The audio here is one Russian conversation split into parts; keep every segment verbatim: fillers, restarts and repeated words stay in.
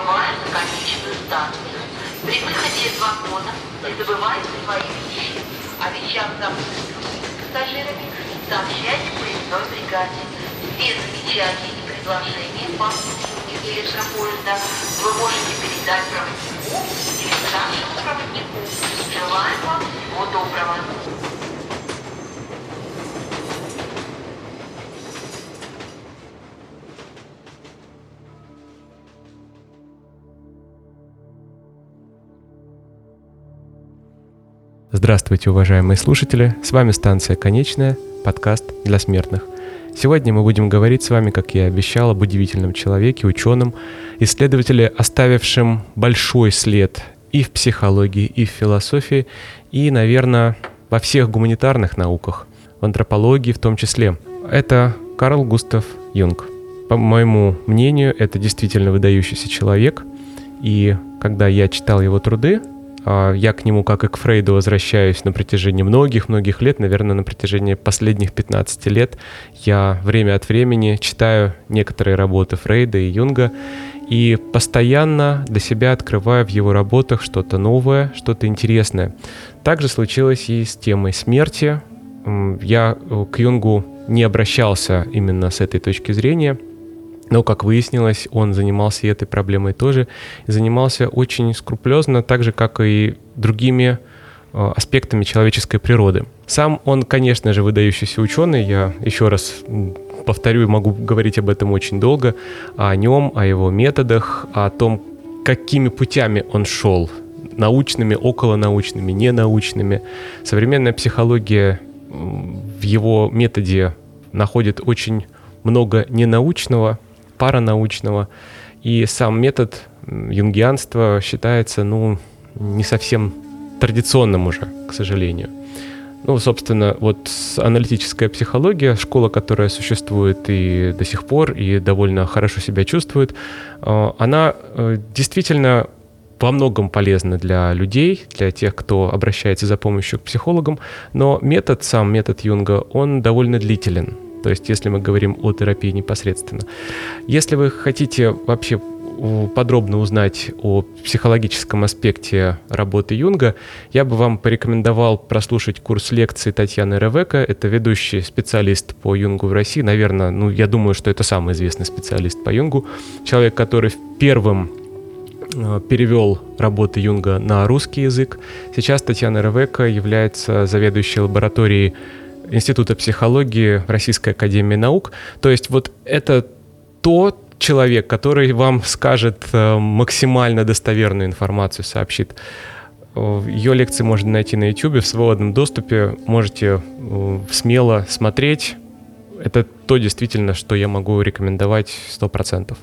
забывается конечную станцию. При выходе из вагона не забывайте свои вещи. О вещах, забытых пассажирами, сообщайте поездной бригаде. Все замечания и предложения по обслуживанию билета поезда вы можете передать проводнику или старшему проводнику. Желаем вам всего доброго. Здравствуйте, уважаемые слушатели! С вами станция «Конечная», подкаст для смертных. Сегодня мы будем говорить с вами, как я и обещал, об удивительном человеке, ученом, исследователе, оставившем большой след и в психологии, и в философии, и, наверное, во всех гуманитарных науках, в антропологии в том числе. Это Карл Густав Юнг. По моему мнению, это действительно выдающийся человек, и когда я читал его труды, я к нему, как и к Фрейду, возвращаюсь на протяжении многих-многих лет, наверное, на протяжении последних пятнадцати лет. Я время от времени читаю некоторые работы Фрейда и Юнга и постоянно для себя открываю в его работах что-то новое, что-то интересное. Также случилось и с темой смерти. Я к Юнгу не обращался именно с этой точки зрения. Но, как выяснилось, он занимался и этой проблемой тоже, занимался очень скрупулезно, так же, как и другими аспектами человеческой природы. Сам он, конечно же, выдающийся ученый, я еще раз повторю и могу говорить об этом очень долго, о нем, о его методах, о том, какими путями он шел, научными, околонаучными, ненаучными. Современная психология в его методе находит очень много ненаучного, паранаучного, и сам метод юнгианства считается, ну, не совсем традиционным уже, к сожалению. Ну, собственно, вот аналитическая психология, школа, которая существует и до сих пор, и довольно хорошо себя чувствует, она действительно во многом полезна для людей, для тех, кто обращается за помощью к психологам, но метод, сам метод Юнга, он довольно длителен. То есть, если мы говорим о терапии непосредственно. Если вы хотите вообще подробно узнать о психологическом аспекте работы Юнга, я бы вам порекомендовал прослушать курс лекций Татьяны Ревека. Это ведущий специалист по Юнгу в России. Наверное, ну, я думаю, что это самый известный специалист по Юнгу. Человек, который первым перевел работы Юнга на русский язык. Сейчас Татьяна Ревека является заведующей лабораторией Института психологии Российской академии наук. То есть вот это тот человек, который вам скажет максимально достоверную информацию, сообщит. Ее лекции можно найти на YouTube в свободном доступе. Можете смело смотреть. Это то действительно, что я могу рекомендовать сто процентов.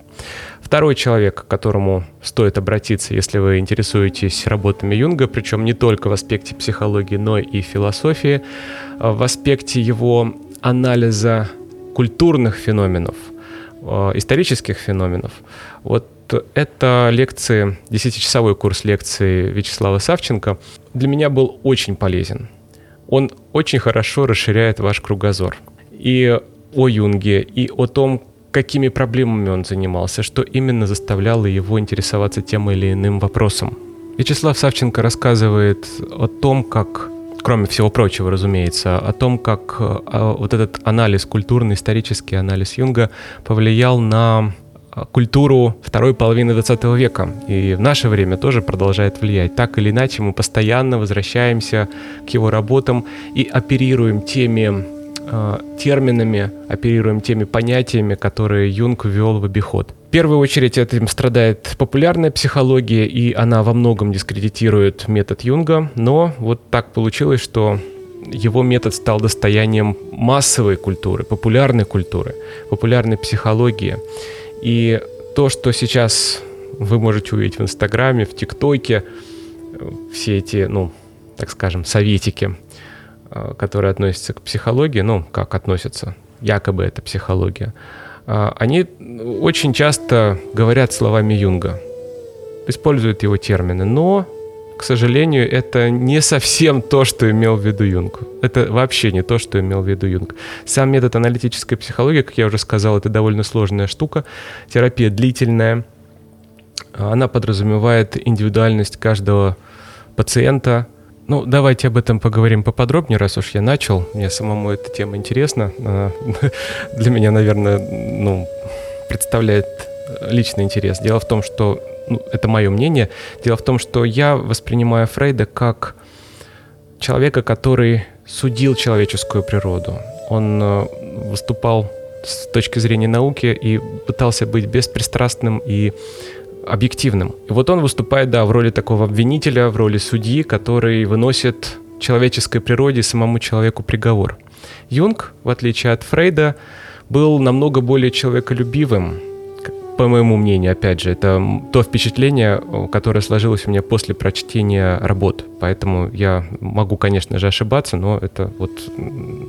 Второй человек, к которому стоит обратиться, если вы интересуетесь работами Юнга, причем не только в аспекте психологии, но и философии, в аспекте его анализа культурных феноменов, исторических феноменов. Вот это лекции, десятичасовой курс лекций Вячеслава Савченко для меня был очень полезен. Он очень хорошо расширяет ваш кругозор. И о Юнге, и о том, какими проблемами он занимался, что именно заставляло его интересоваться тем или иным вопросом. Вячеслав Савченко рассказывает о том, как, кроме всего прочего, разумеется, о том, как вот этот анализ, культурно-исторический анализ Юнга повлиял на культуру второй половины двадцатого века. И в наше время тоже продолжает влиять. Так или иначе, мы постоянно возвращаемся к его работам и оперируем теми терминами, оперируем теми понятиями, которые Юнг ввел в обиход. В первую очередь этим страдает популярная психология, и она во многом дискредитирует метод Юнга, но вот так получилось, что его метод стал достоянием массовой культуры, популярной культуры, популярной психологии. И то, что сейчас вы можете увидеть в Инстаграме, в ТикТоке, все эти, ну, так скажем, советики, которые относятся к психологии, ну, как относятся, якобы это психология, они очень часто говорят словами Юнга, используют его термины, но, к сожалению, это не совсем то, что имел в виду Юнг. Это вообще не то, что имел в виду Юнг. Сам метод аналитической психологии, как я уже сказал, это довольно сложная штука, терапия длительная, Она подразумевает индивидуальность каждого пациента. Ну, давайте об этом поговорим поподробнее, раз уж я начал. Мне самому эта тема интересна. Она для меня, наверное, ну, представляет личный интерес. Дело в том, что... Ну, это мое мнение. Дело в том, что я воспринимаю Фрейда как человека, который судил человеческую природу. Он выступал с точки зрения науки и пытался быть беспристрастным и объективным. И вот он выступает, да, в роли такого обвинителя, в роли судьи, который выносит человеческой природе, самому человеку приговор. Юнг, в отличие от Фрейда, был намного более человеколюбивым, по моему мнению, опять же. Это то впечатление, которое сложилось у меня после прочтения работ. Поэтому я могу, конечно же, ошибаться, но это, вот,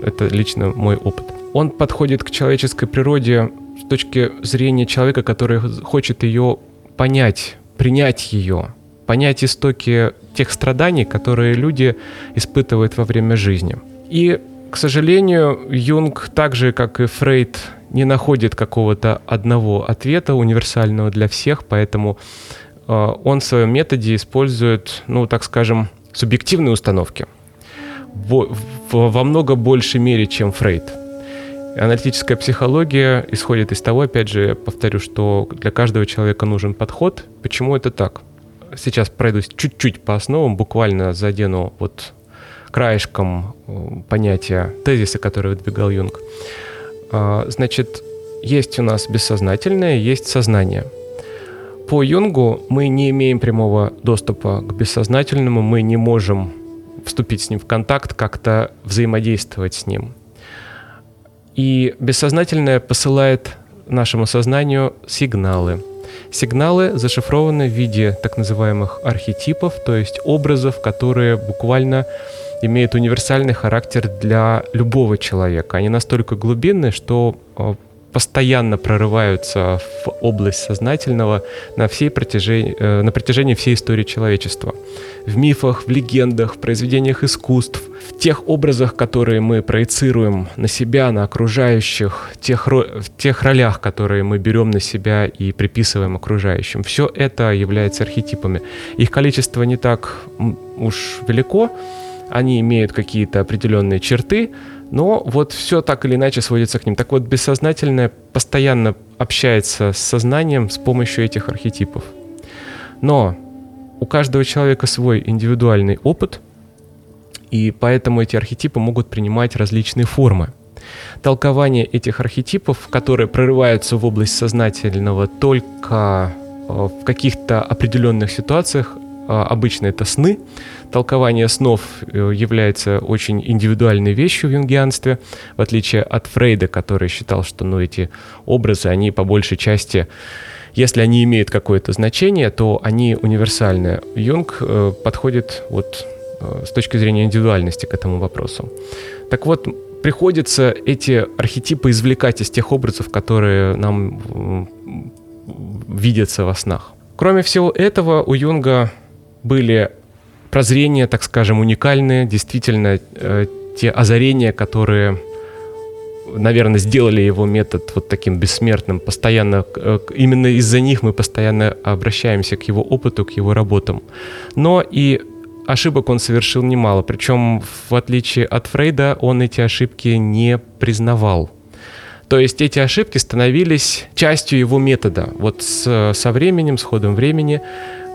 это лично мой опыт. Он подходит к человеческой природе с точки зрения человека, который хочет ее понять, принять ее, понять истоки тех страданий, которые люди испытывают во время жизни. И, к сожалению, Юнг, так же, как и Фрейд, не находит какого-то одного ответа, универсального для всех, поэтому э, он в своем методе использует, ну, так скажем, субъективные установки во, во, во много большей мере, чем Фрейд. Аналитическая психология исходит из того, опять же, я повторю, что для каждого человека нужен подход. Почему это так? Сейчас пройдусь чуть-чуть по основам, буквально задену вот краешком понятия, тезиса, который выдвигал Юнг. Значит, есть у нас бессознательное, есть сознание. По Юнгу мы не имеем прямого доступа к бессознательному, мы не можем вступить с ним в контакт, как-то взаимодействовать с ним. И бессознательное посылает нашему сознанию сигналы. Сигналы зашифрованы в виде так называемых архетипов, то есть образов, которые буквально... имеют универсальный характер для любого человека. Они настолько глубинны, что постоянно прорываются в область сознательного на, всей протяжении, на протяжении всей истории человечества. В мифах, в легендах, в произведениях искусств, в тех образах, которые мы проецируем на себя, на окружающих, в тех, в тех ролях, которые мы берем на себя и приписываем окружающим. Все это является архетипами. Их количество не так уж велико, они имеют какие-то определенные черты, но вот все так или иначе сводится к ним. Так вот, бессознательное постоянно общается с сознанием с помощью этих архетипов. Но у каждого человека свой индивидуальный опыт, и поэтому эти архетипы могут принимать различные формы. Толкование этих архетипов, которые прорываются в область сознательного только в каких-то определенных ситуациях, обычно это сны. Толкование снов является очень индивидуальной вещью в юнгианстве, в отличие от Фрейда, который считал, что ну, эти образы, они по большей части, если они имеют какое-то значение, то они универсальны. Юнг э, подходит вот, э, с точки зрения индивидуальности к этому вопросу. Так вот, приходится эти архетипы извлекать из тех образов, которые нам э, видятся во снах. Кроме всего этого, у Юнга были прозрения, так скажем, уникальные, действительно, э, те озарения, которые, наверное, сделали его метод вот таким бессмертным. Постоянно, э, именно из-за них мы постоянно обращаемся к его опыту, к его работам. Но и ошибок он совершил немало, причем, в отличие от Фрейда, он эти ошибки не признавал. То есть эти ошибки становились частью его метода. Вот с, со временем, с ходом времени,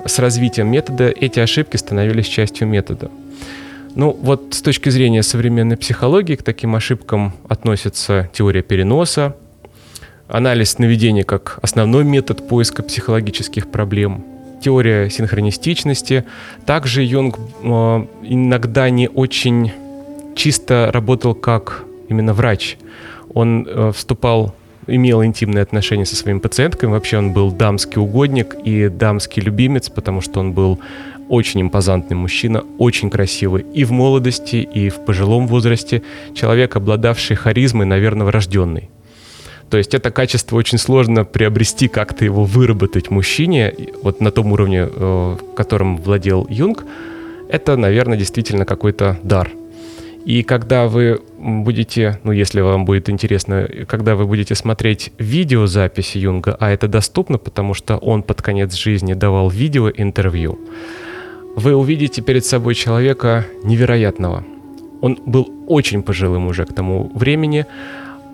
с развитием метода эти ошибки становились частью метода. Ну вот с точки зрения современной психологии к таким ошибкам относится теория переноса, анализ сновидений как основной метод поиска психологических проблем, теория синхронистичности. Также Юнг э, иногда не очень чисто работал как именно врач. Он вступал, имел интимные отношения со своими пациентками. Вообще он был дамский угодник и дамский любимец, потому что он был очень импозантный мужчина, очень красивый и в молодости, и в пожилом возрасте. Человек, обладавший харизмой, наверное, врожденный. То есть это качество очень сложно приобрести, как-то его выработать в мужчине. Вот на том уровне, которым владел Юнг, это, наверное, действительно какой-то дар. И когда вы будете, ну если вам будет интересно, когда вы будете смотреть видеозаписи Юнга, а это доступно, потому что он под конец жизни давал видеоинтервью, вы увидите перед собой человека невероятного. Он был очень пожилым уже к тому времени.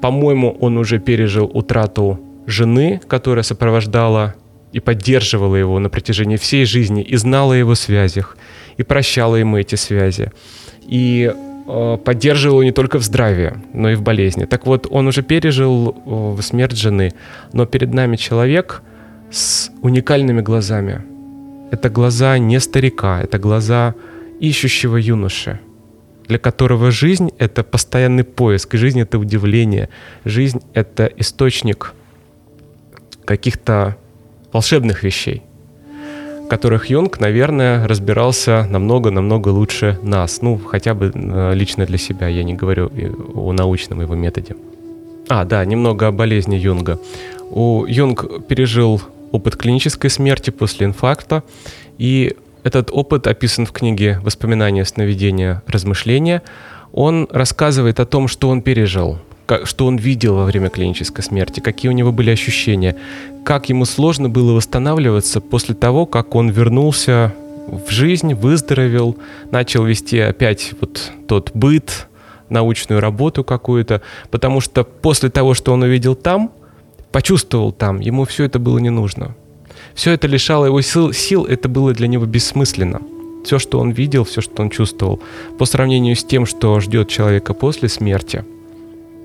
По-моему, он уже пережил утрату жены, которая сопровождала и поддерживала его на протяжении всей жизни, и знала о его связях, и прощала ему эти связи. И э, поддерживала не только в здравии, но и в болезни. Так вот, он уже пережил э, смерть жены, но перед нами человек с уникальными глазами. Это глаза не старика, это глаза ищущего юноши, для которого жизнь — это постоянный поиск, жизнь — это удивление, жизнь — это источник каких-то волшебных вещей, которых Юнг, наверное, разбирался намного-намного лучше нас. Ну, хотя бы лично для себя, я не говорю о научном его методе. А, да, немного о болезни Юнга. У Юнг пережил опыт клинической смерти после инфаркта, и этот опыт описан в книге «Воспоминания, сновидения, размышления». Он рассказывает о том, что он пережил, что он видел во время клинической смерти, какие у него были ощущения, как ему сложно было восстанавливаться после того, как он вернулся в жизнь, выздоровел, начал вести опять вот тот быт, научную работу какую-то, потому что после того, что он увидел там, почувствовал там, ему все это было не нужно. Все это лишало его сил, сил, это было для него бессмысленно. Все, что он видел, все, что он чувствовал, по сравнению с тем, что ждет человека после смерти.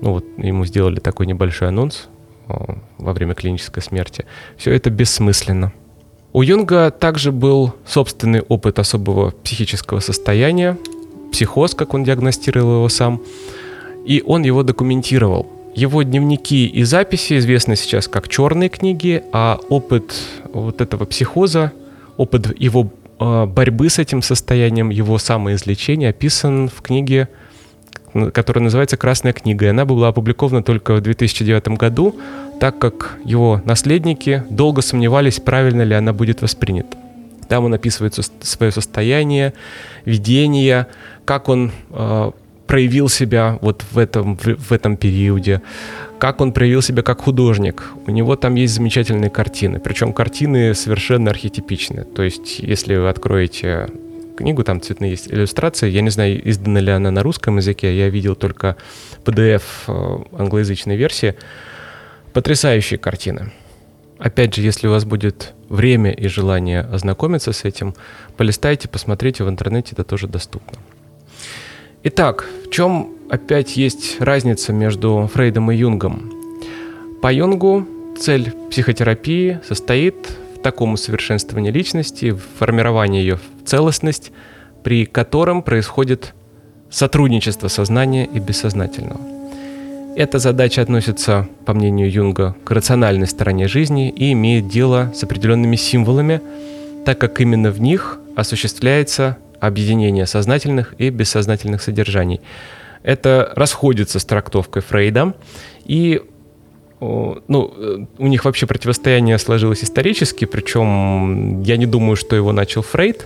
Ну вот, ему сделали такой небольшой анонс о, во время клинической смерти. Все это бессмысленно. У Юнга также был собственный опыт особого психического состояния, психоз, как он диагностировал его сам, и он его документировал. Его дневники и записи известны сейчас как «Черные книги», а опыт вот этого психоза, опыт его э, борьбы с этим состоянием, его самоизлечения описан в книге, которая называется «Красная книга». И она была опубликована только в две тысячи девятом году, так как его наследники долго сомневались, правильно ли она будет воспринята. Там он описывает свое состояние, видения, как он э, проявил себя вот в этом, в, в этом периоде, как он проявил себя как художник. У него там есть замечательные картины, причем картины совершенно архетипичны. То есть, если вы откроете книгу, там цветные есть иллюстрации. Я не знаю, издана ли она на русском языке. Я видел только пи ди эф англоязычной версии. Потрясающие картины. Опять же, если у вас будет время и желание ознакомиться с этим, полистайте, посмотрите в интернете, это тоже доступно. Итак, в чем опять есть разница между Фрейдом и Юнгом? По Юнгу цель психотерапии состоит такому совершенствованию личности, в формировании ее в целостность, при котором происходит сотрудничество сознания и бессознательного. Эта задача относится, по мнению Юнга, к рациональной стороне жизни и имеет дело с определенными символами, так как именно в них осуществляется объединение сознательных и бессознательных содержаний. Это расходится с трактовкой Фрейда, и ну, у них вообще противостояние сложилось исторически, причем я не думаю, что его начал Фрейд.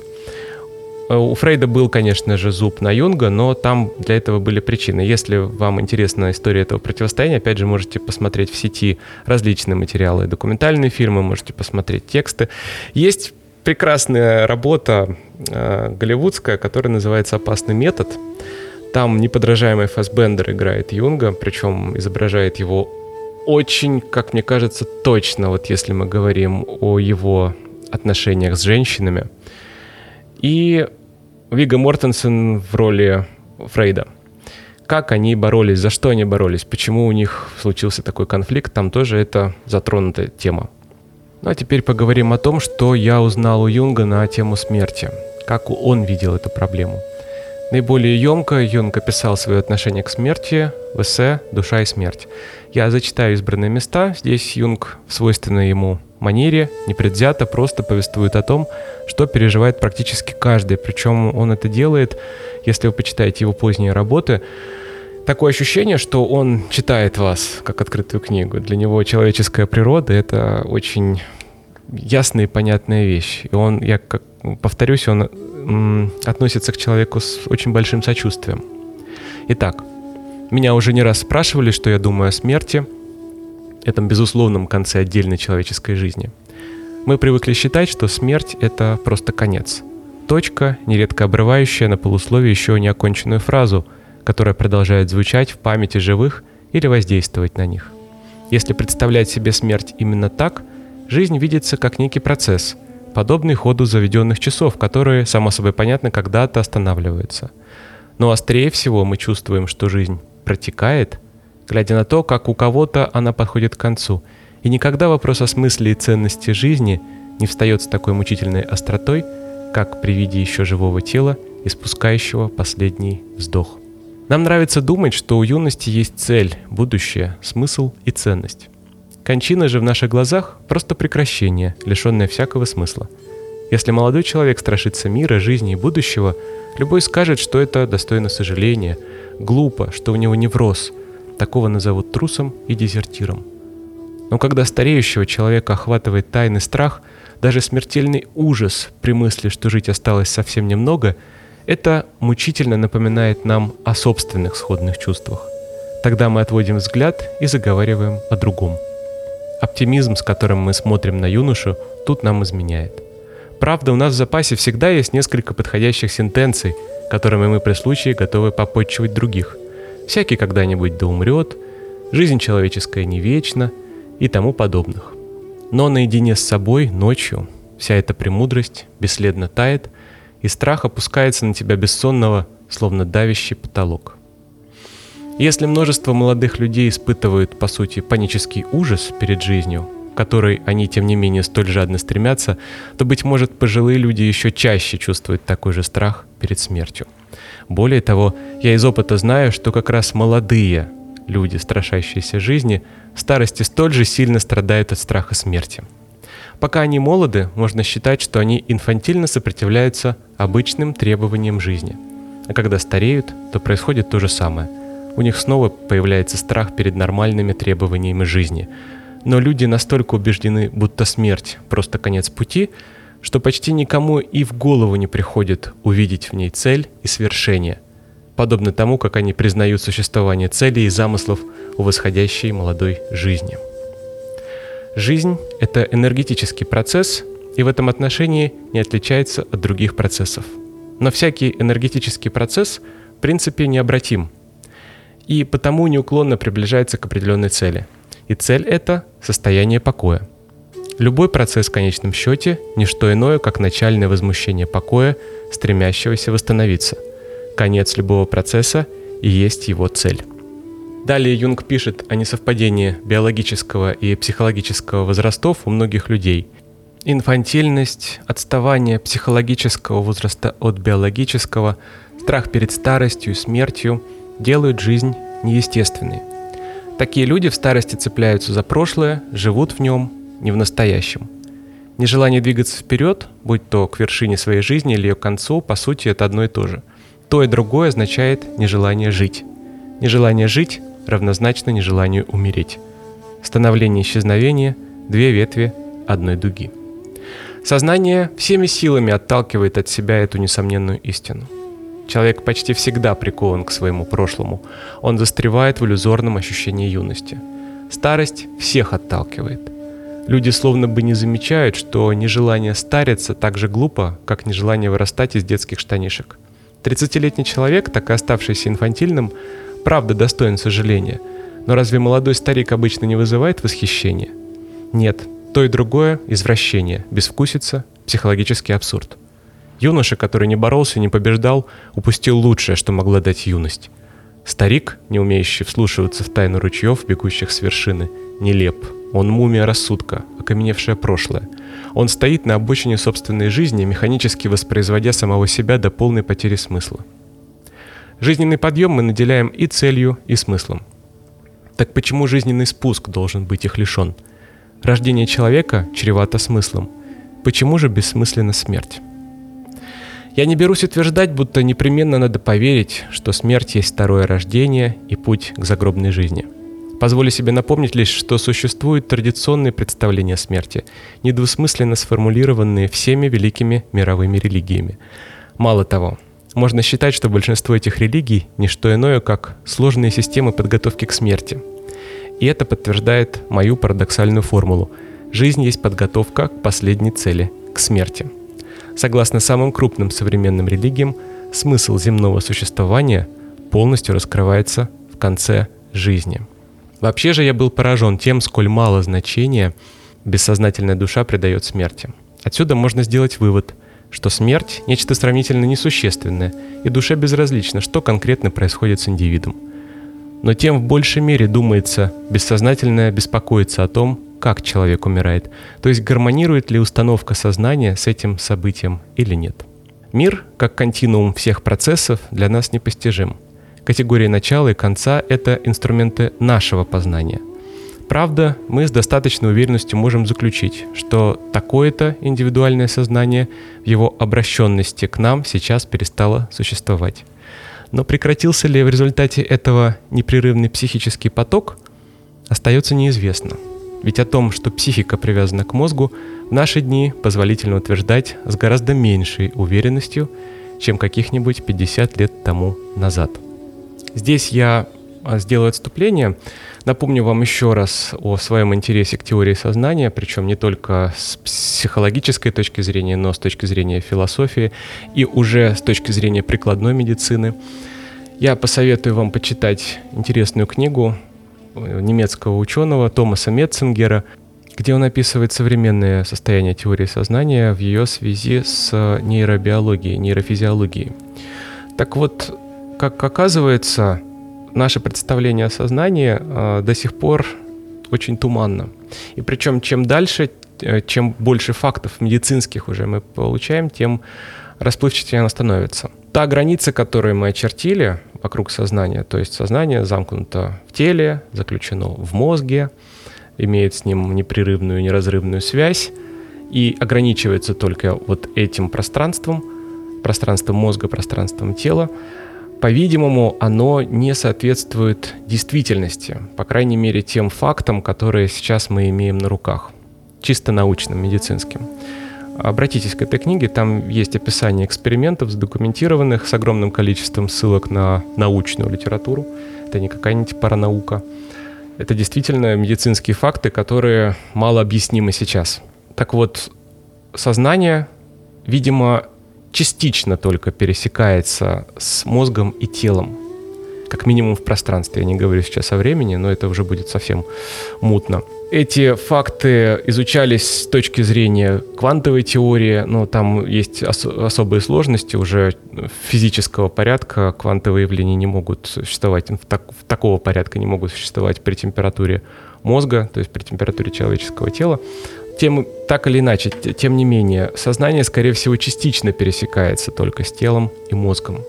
У Фрейда был, конечно же, зуб на Юнга, но там для этого были причины. Если вам интересна история этого противостояния, опять же, можете посмотреть в сети различные материалы, документальные фильмы, можете посмотреть тексты. Есть прекрасная работа э, голливудская, которая называется «Опасный метод». Там неподражаемый Фассбендер играет Юнга, причем изображает его очень, как мне кажется, точно, вот если мы говорим о его отношениях с женщинами. И Вигго Мортенсен в роли Фрейда. Как они боролись, за что они боролись, почему у них случился такой конфликт, там тоже это затронутая тема. Ну а теперь поговорим о том, что я узнал у Юнга на тему смерти, как он видел эту проблему. Наиболее емко Юнг описал свое отношение к смерти в эссе «Душа и смерть». Я зачитаю избранные места. Здесь Юнг в свойственной ему манере, непредвзято, просто повествует о том, что переживает практически каждый. Причем он это делает, если вы почитаете его поздние работы. Такое ощущение, что он читает вас, как открытую книгу. Для него человеческая природа — это очень ясная и понятная вещь. И он, я как, повторюсь, он относится к человеку с очень большим сочувствием. Итак, меня уже не раз спрашивали, что я думаю о смерти, этом безусловном конце отдельной человеческой жизни. Мы привыкли считать, что смерть — это просто конец. Точка, нередко обрывающая на полусловие еще неоконченную фразу, которая продолжает звучать в памяти живых или воздействовать на них. Если представлять себе смерть именно так, жизнь видится как некий процесс, подобный ходу заведенных часов, которые, само собой понятно, когда-то останавливаются. Но острее всего мы чувствуем, что жизнь протекает, глядя на то, как у кого-то она подходит к концу. И никогда вопрос о смысле и ценности жизни не встает с такой мучительной остротой, как при виде еще живого тела, испускающего последний вздох. Нам нравится думать, что у юности есть цель, будущее, смысл и ценность. Кончина же в наших глазах просто прекращение, лишенное всякого смысла. Если молодой человек страшится мира, жизни и будущего, любой скажет, что это достойно сожаления, глупо, что у него невроз. Такого назовут трусом и дезертиром. Но когда стареющего человека охватывает тайный страх, даже смертельный ужас при мысли, что жить осталось совсем немного, это мучительно напоминает нам о собственных сходных чувствах. Тогда мы отводим взгляд и заговариваем о другом. Оптимизм, с которым мы смотрим на юношу, тут нам изменяет. Правда, у нас в запасе всегда есть несколько подходящих сентенций, которыми мы при случае готовы попотчевать других. Всякий когда-нибудь да умрет, жизнь человеческая не вечна и тому подобных. Но наедине с собой ночью вся эта премудрость бесследно тает, и страх опускается на тебя бессонного, словно давящий потолок. Если множество молодых людей испытывают, по сути, панический ужас перед жизнью, к которой они, тем не менее, столь жадно стремятся, то, быть может, пожилые люди еще чаще чувствуют такой же страх перед смертью. Более того, я из опыта знаю, что как раз молодые люди, страшащиеся жизни, в старости столь же сильно страдают от страха смерти. Пока они молоды, можно считать, что они инфантильно сопротивляются обычным требованиям жизни. А когда стареют, то происходит то же самое. У них снова появляется страх перед нормальными требованиями жизни. Но люди настолько убеждены, будто смерть – просто конец пути, что почти никому и в голову не приходит увидеть в ней цель и свершение, подобно тому, как они признают существование целей и замыслов у восходящей молодой жизни. Жизнь — это энергетический процесс, и в этом отношении не отличается от других процессов. Но всякий энергетический процесс в принципе необратим, и потому неуклонно приближается к определенной цели. И цель эта — состояние покоя. Любой процесс в конечном счете — не что иное, как начальное возмущение покоя, стремящегося восстановиться. Конец любого процесса и есть его цель. Далее Юнг пишет о несовпадении биологического и психологического возрастов у многих людей. Инфантильность, отставание психологического возраста от биологического, страх перед старостью и смертью делают жизнь неестественной. Такие люди в старости цепляются за прошлое, живут в нем, не в настоящем. Нежелание двигаться вперед, будь то к вершине своей жизни или ее к концу, по сути это одно и то же. То и другое означает нежелание жить. Нежелание жить равнозначно нежеланию умереть. Становление и исчезновение – две ветви одной дуги. Сознание всеми силами отталкивает от себя эту несомненную истину. Человек почти всегда прикован к своему прошлому. Он застревает в иллюзорном ощущении юности. Старость всех отталкивает. Люди словно бы не замечают, что нежелание стариться так же глупо, как нежелание вырастать из детских штанишек. тридцатилетний человек, так и оставшийся инфантильным, правда достоин сожаления, но разве молодой старик обычно не вызывает восхищения? Нет, то и другое – извращение, безвкусица, психологический абсурд. Юноша, который не боролся, не побеждал, упустил лучшее, что могла дать юность. Старик, не умеющий вслушиваться в тайну ручьев, бегущих с вершины, нелеп. Он мумия рассудка, окаменевшее прошлое. Он стоит на обочине собственной жизни, механически воспроизводя самого себя до полной потери смысла. Жизненный подъем мы наделяем и целью, и смыслом. Так почему жизненный спуск должен быть их лишен? Рождение человека чревато смыслом. Почему же бессмысленна смерть? Я не берусь утверждать, будто непременно надо поверить, что смерть есть второе рождение и путь к загробной жизни. Позволю себе напомнить лишь, что существуют традиционные представления о смерти, недвусмысленно сформулированные всеми великими мировыми религиями. Мало того, Можно считать, что большинство этих религий – не что иное, как сложные системы подготовки к смерти. И это подтверждает мою парадоксальную формулу – жизнь есть подготовка к последней цели – к смерти. Согласно самым крупным современным религиям, смысл земного существования полностью раскрывается в конце жизни. Вообще же я был поражен тем, сколь мало значения бессознательная душа придает смерти. Отсюда можно сделать вывод, что смерть – нечто сравнительно несущественное, и душе безразлично, что конкретно происходит с индивидом. Но тем в большей мере, думается, бессознательное беспокоится о том, как человек умирает, то есть гармонирует ли установка сознания с этим событием или нет. Мир, как континуум всех процессов, для нас непостижим. Категории начала и конца – это инструменты нашего познания. Правда, мы с достаточной уверенностью можем заключить, что такое-то индивидуальное сознание в его обращенности к нам сейчас перестало существовать. Но прекратился ли в результате этого непрерывный психический поток, остается неизвестно. Ведь о том, что психика привязана к мозгу, в наши дни позволительно утверждать с гораздо меньшей уверенностью, чем каких-нибудь пятьдесят лет тому назад. Здесь я сделаю отступление. Напомню вам еще раз о своем интересе к теории сознания, причем не только с психологической точки зрения, но с точки зрения философии и уже с точки зрения прикладной медицины. Я посоветую вам почитать интересную книгу немецкого ученого Томаса Метцингера, где он описывает современное состояние теории сознания в ее связи с нейробиологией, нейрофизиологией. Так вот, как оказывается, наше представление о сознании э, до сих пор очень туманно. И причем чем дальше, чем больше фактов медицинских уже мы получаем, тем расплывчатее оно становится. Та граница, которую мы очертили вокруг сознания, то есть сознание замкнуто в теле, заключено в мозге, имеет с ним непрерывную, неразрывную связь и ограничивается только вот этим пространством, пространством мозга, пространством тела, по-видимому, оно не соответствует действительности, по крайней мере, тем фактам, которые сейчас мы имеем на руках, чисто научным, медицинским. Обратитесь к этой книге, там есть описание экспериментов, задокументированных с огромным количеством ссылок на научную литературу. Это не какая-нибудь паранаука. Это действительно медицинские факты, которые мало объяснимы сейчас. Так вот, сознание, видимо, частично только пересекается с мозгом и телом, как минимум в пространстве. Я не говорю сейчас о времени, но это уже будет совсем мутно. Эти факты изучались с точки зрения квантовой теории, но там есть ос- особые сложности уже физического порядка. Квантовые явления не могут существовать, в так- в такого порядка не могут существовать при температуре мозга, то есть при температуре человеческого тела. Тем, так или иначе, тем не менее, сознание, скорее всего, частично пересекается только с телом и мозгом.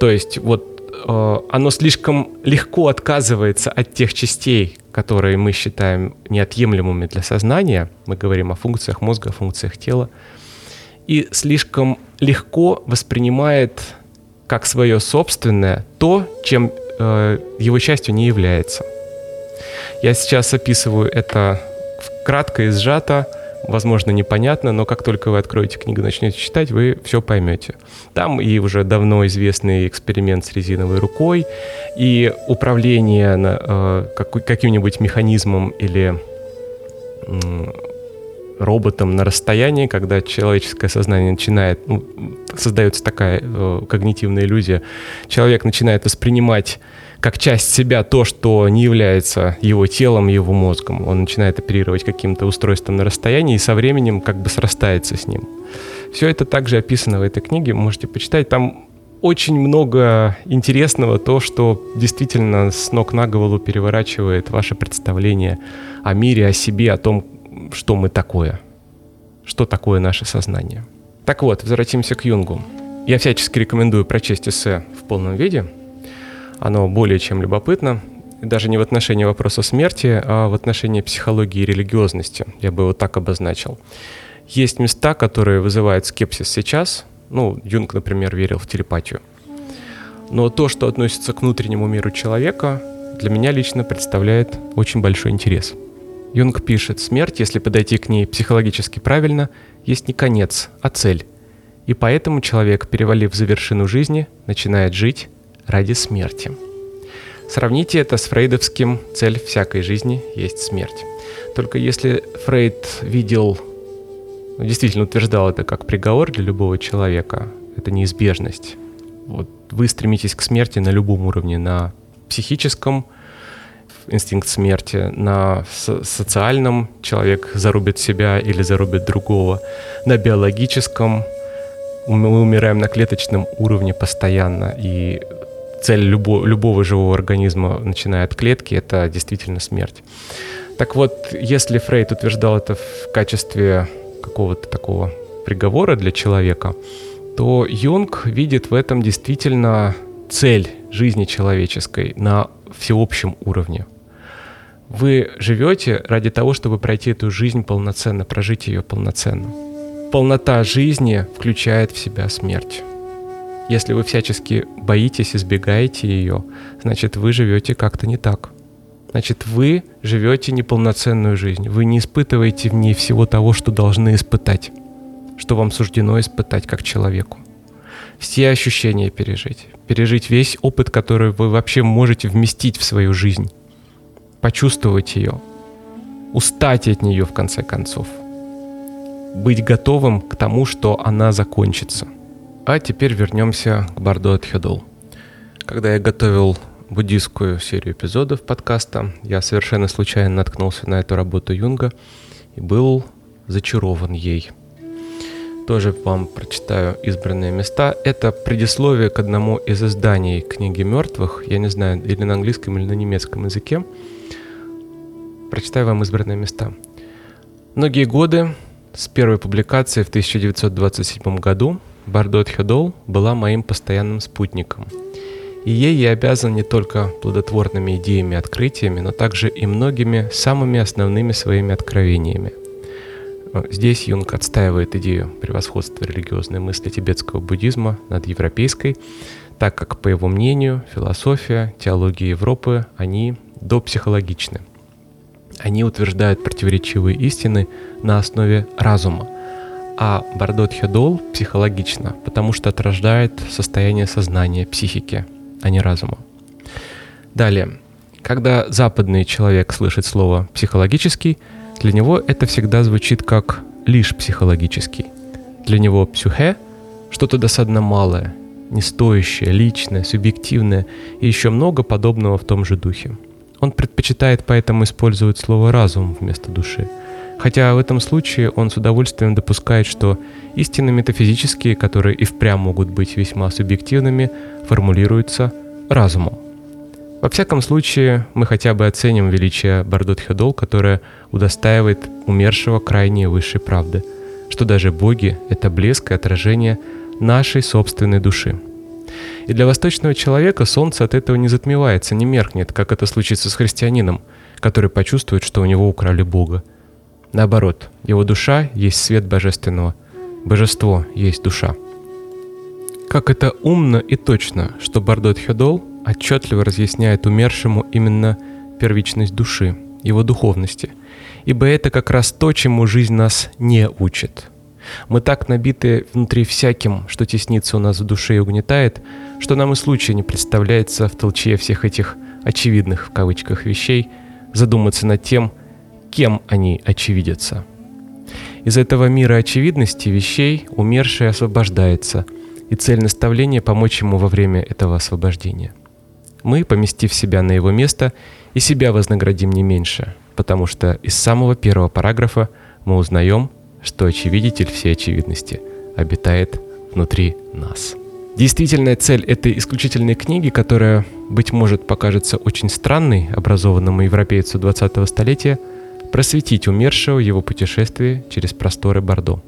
То есть вот э, оно слишком легко отказывается от тех частей, которые мы считаем неотъемлемыми для сознания. Мы говорим о функциях мозга, о функциях тела. И слишком легко воспринимает как свое собственное то, чем э, его частью не является. Я сейчас описываю это кратко и сжато, возможно, непонятно, но как только вы откроете книгу и начнете читать, вы все поймете. Там и уже давно известный эксперимент с резиновой рукой, и управление э, каким-нибудь механизмом или э, роботом на расстоянии, когда человеческое сознание начинает, ну, создается такая э, когнитивная иллюзия, человек начинает воспринимать как часть себя то, что не является его телом, его мозгом. Он начинает оперировать каким-то устройством на расстоянии и со временем как бы срастается с ним. Все это также описано в этой книге, можете почитать. Там очень много интересного, то, что действительно с ног на голову переворачивает ваше представление о мире, о себе, о том, что мы такое, что такое наше сознание. Так вот, возвратимся к Юнгу. Я всячески рекомендую прочесть эссе в полном виде. Оно более чем любопытно, даже не в отношении вопроса смерти, а в отношении психологии и религиозности, я бы его так обозначил. Есть места, которые вызывают скепсис сейчас, ну, Юнг, например, верил в телепатию. Но то, что относится к внутреннему миру человека, для меня лично представляет очень большой интерес. Юнг пишет: «Смерть, если подойти к ней психологически правильно, есть не конец, а цель. И поэтому человек, перевалив за вершину жизни, начинает жить ради смерти. Сравните это с фрейдовским «цель всякой жизни есть смерть». Только если Фрейд видел, действительно утверждал это как приговор для любого человека, это неизбежность. Вот вы стремитесь к смерти на любом уровне, на психическом, инстинкт смерти, на со- социальном, человек зарубит себя или зарубит другого, на биологическом, мы умираем на клеточном уровне постоянно, и цель любо- любого живого организма, начиная от клетки, это действительно смерть. Так вот, если Фрейд утверждал это в качестве какого-то такого приговора для человека, то Юнг видит в этом действительно цель жизни человеческой на всеобщем уровне. Вы живете ради того, чтобы пройти эту жизнь полноценно, прожить ее полноценно. Полнота жизни включает в себя смерть. Если вы всячески боитесь, избегаете ее, значит, вы живете как-то не так. Значит, вы живете неполноценную жизнь. Вы не испытываете в ней всего того, что должны испытать, что вам суждено испытать как человеку. Все ощущения пережить, пережить весь опыт, который вы вообще можете вместить в свою жизнь, почувствовать ее, устать от нее в конце концов, быть готовым к тому, что она закончится. А теперь вернемся к Бардо Тхёдол. Когда я готовил буддийскую серию эпизодов подкаста, я совершенно случайно наткнулся на эту работу Юнга и был зачарован ей. Тоже вам прочитаю избранные места. Это предисловие к одному из изданий книги мертвых. Я не знаю, или на английском, или на немецком языке. Прочитаю вам избранные места. Многие годы с первой публикации в тысяча девятьсот двадцать седьмом году Бардо Тхёдол была моим постоянным спутником. И ей я обязан не только плодотворными идеями и открытиями, но также и многими самыми основными своими откровениями. Здесь Юнг отстаивает идею превосходства религиозной мысли тибетского буддизма над европейской, так как, по его мнению, философия, теология Европы, они допсихологичны. Они утверждают противоречивые истины на основе разума, а Бардо Тхёдол психологично, потому что отражает состояние сознания, психики, а не разума. Далее. Когда западный человек слышит слово «психологический», для него это всегда звучит как лишь психологический. Для него «псюхе» — что-то досадно малое, нестоящее, личное, субъективное и еще много подобного в том же духе. Он предпочитает поэтому использовать слово «разум» вместо «души». Хотя в этом случае он с удовольствием допускает, что истины метафизические, которые и впрямь могут быть весьма субъективными, формулируются разумом. Во всяком случае, мы хотя бы оценим величие Бардо Тхёдол, которое удостаивает умершего крайней высшей правды, что даже боги — это блеск и отражение нашей собственной души. И для восточного человека солнце от этого не затмевается, не меркнет, как это случится с христианином, который почувствует, что у него украли Бога. Наоборот, его душа есть свет божественного, божество есть душа. Как это умно и точно, что Бардо Тхёдол отчетливо разъясняет умершему именно первичность души, его духовности, ибо это как раз то, чему жизнь нас не учит. Мы так набиты внутри всяким, что теснится у нас в душе и угнетает, что нам и случая не представляется в толчье всех этих «очевидных» в кавычках вещей задуматься над тем, кем они очевидятся. Из этого мира очевидности вещей умерший освобождается, и цель наставления — помочь ему во время этого освобождения. Мы, поместив себя на его место, и себя вознаградим не меньше, потому что из самого первого параграфа мы узнаем, что очевидитель всей очевидности обитает внутри нас. Действительная цель этой исключительной книги, которая, быть может, покажется очень странной образованному европейцу двадцатого столетия, просветить умершего в его путешествии через просторы Бордо.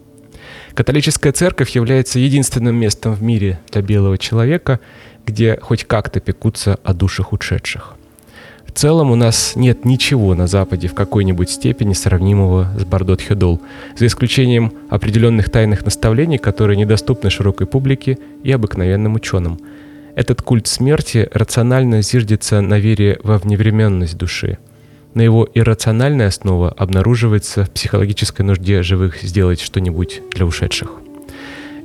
Католическая церковь является единственным местом в мире для белого человека, где хоть как-то пекутся о душах ушедших. В целом у нас нет ничего на Западе в какой-нибудь степени сравнимого с Бардо Тхёдол, за исключением определенных тайных наставлений, которые недоступны широкой публике и обыкновенным ученым. Этот культ смерти рационально зиждется на вере во вневременность души. Но его иррациональная основа обнаруживается в психологической нужде живых сделать что-нибудь для ушедших.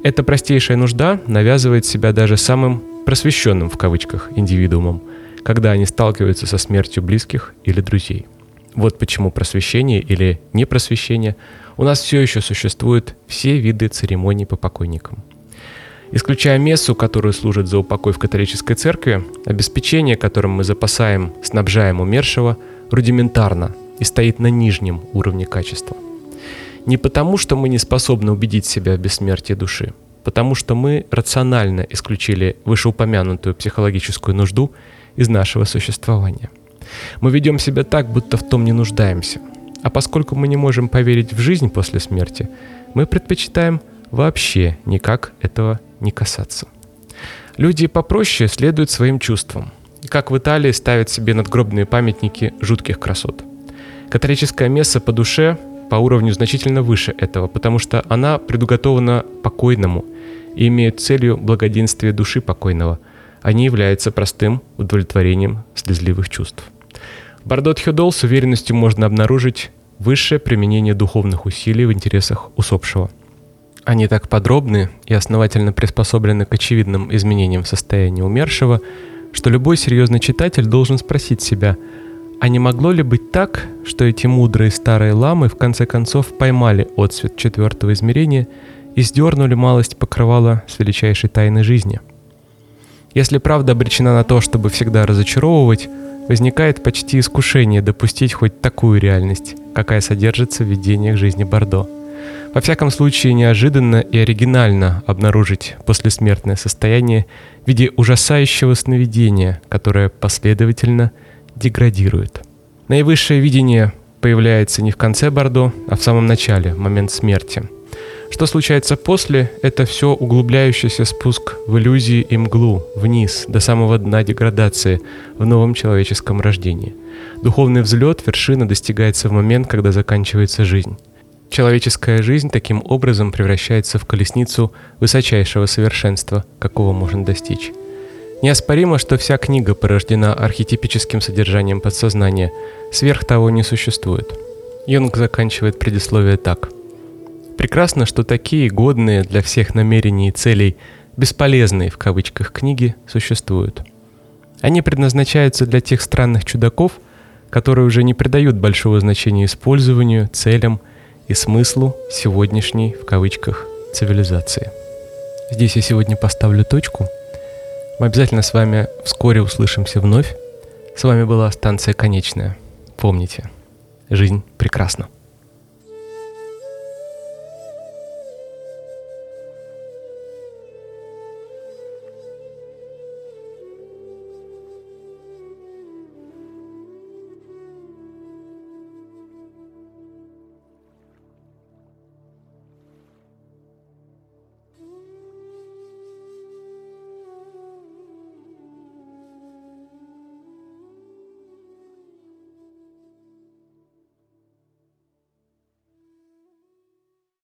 Эта простейшая нужда навязывает себя даже самым «просвещенным» в кавычках индивидуумам, когда они сталкиваются со смертью близких или друзей. Вот почему просвещение или непросвещение у нас все еще существуют все виды церемоний по покойникам. Исключая мессу, которую служит за упокой в католической церкви, обеспечение, которым мы запасаем, снабжаем умершего, рудиментарно и стоит на нижнем уровне качества. Не потому, что мы не способны убедить себя в бессмертии души, потому что мы рационально исключили вышеупомянутую психологическую нужду из нашего существования. Мы ведем себя так, будто в том не нуждаемся. А поскольку мы не можем поверить в жизнь после смерти, мы предпочитаем вообще никак этого не касаться. Люди попроще следуют своим чувствам, как в Италии ставят себе надгробные памятники жутких красот. Католическая месса по душе по уровню значительно выше этого, потому что она предуготована покойному и имеет целью благоденствие души покойного, а не является простым удовлетворением слезливых чувств. В Бардо Тхёдол с уверенностью можно обнаружить высшее применение духовных усилий в интересах усопшего. Они так подробны и основательно приспособлены к очевидным изменениям в состоянии умершего, что любой серьезный читатель должен спросить себя, а не могло ли быть так, что эти мудрые старые ламы в конце концов поймали отсвет четвертого измерения и сдернули малость покрывала с величайшей тайны жизни? Если правда обречена на то, чтобы всегда разочаровывать, возникает почти искушение допустить хоть такую реальность, какая содержится в видениях жизни Бардо. Во всяком случае, неожиданно и оригинально обнаружить послесмертное состояние в виде ужасающего сновидения, которое последовательно деградирует. Наивысшее видение появляется не в конце Бардо, а в самом начале, в момент смерти. Что случается после, это все углубляющийся спуск в иллюзии и мглу, вниз, до самого дна деградации, в новом человеческом рождении. Духовный взлет, вершина достигается в момент, когда заканчивается жизнь. Человеческая жизнь таким образом превращается в колесницу высочайшего совершенства, какого можно достичь. Неоспоримо, что вся книга порождена архетипическим содержанием подсознания, сверх того не существует. Юнг заканчивает предисловие так. Прекрасно, что такие годные для всех намерений и целей «бесполезные» в кавычках книги существуют. Они предназначаются для тех странных чудаков, которые уже не придают большого значения использованию, целям и смыслу сегодняшней, в кавычках, цивилизации. Здесь я сегодня поставлю точку. Мы обязательно с вами вскоре услышимся вновь. С вами была станция «Конечная». Помните, жизнь прекрасна.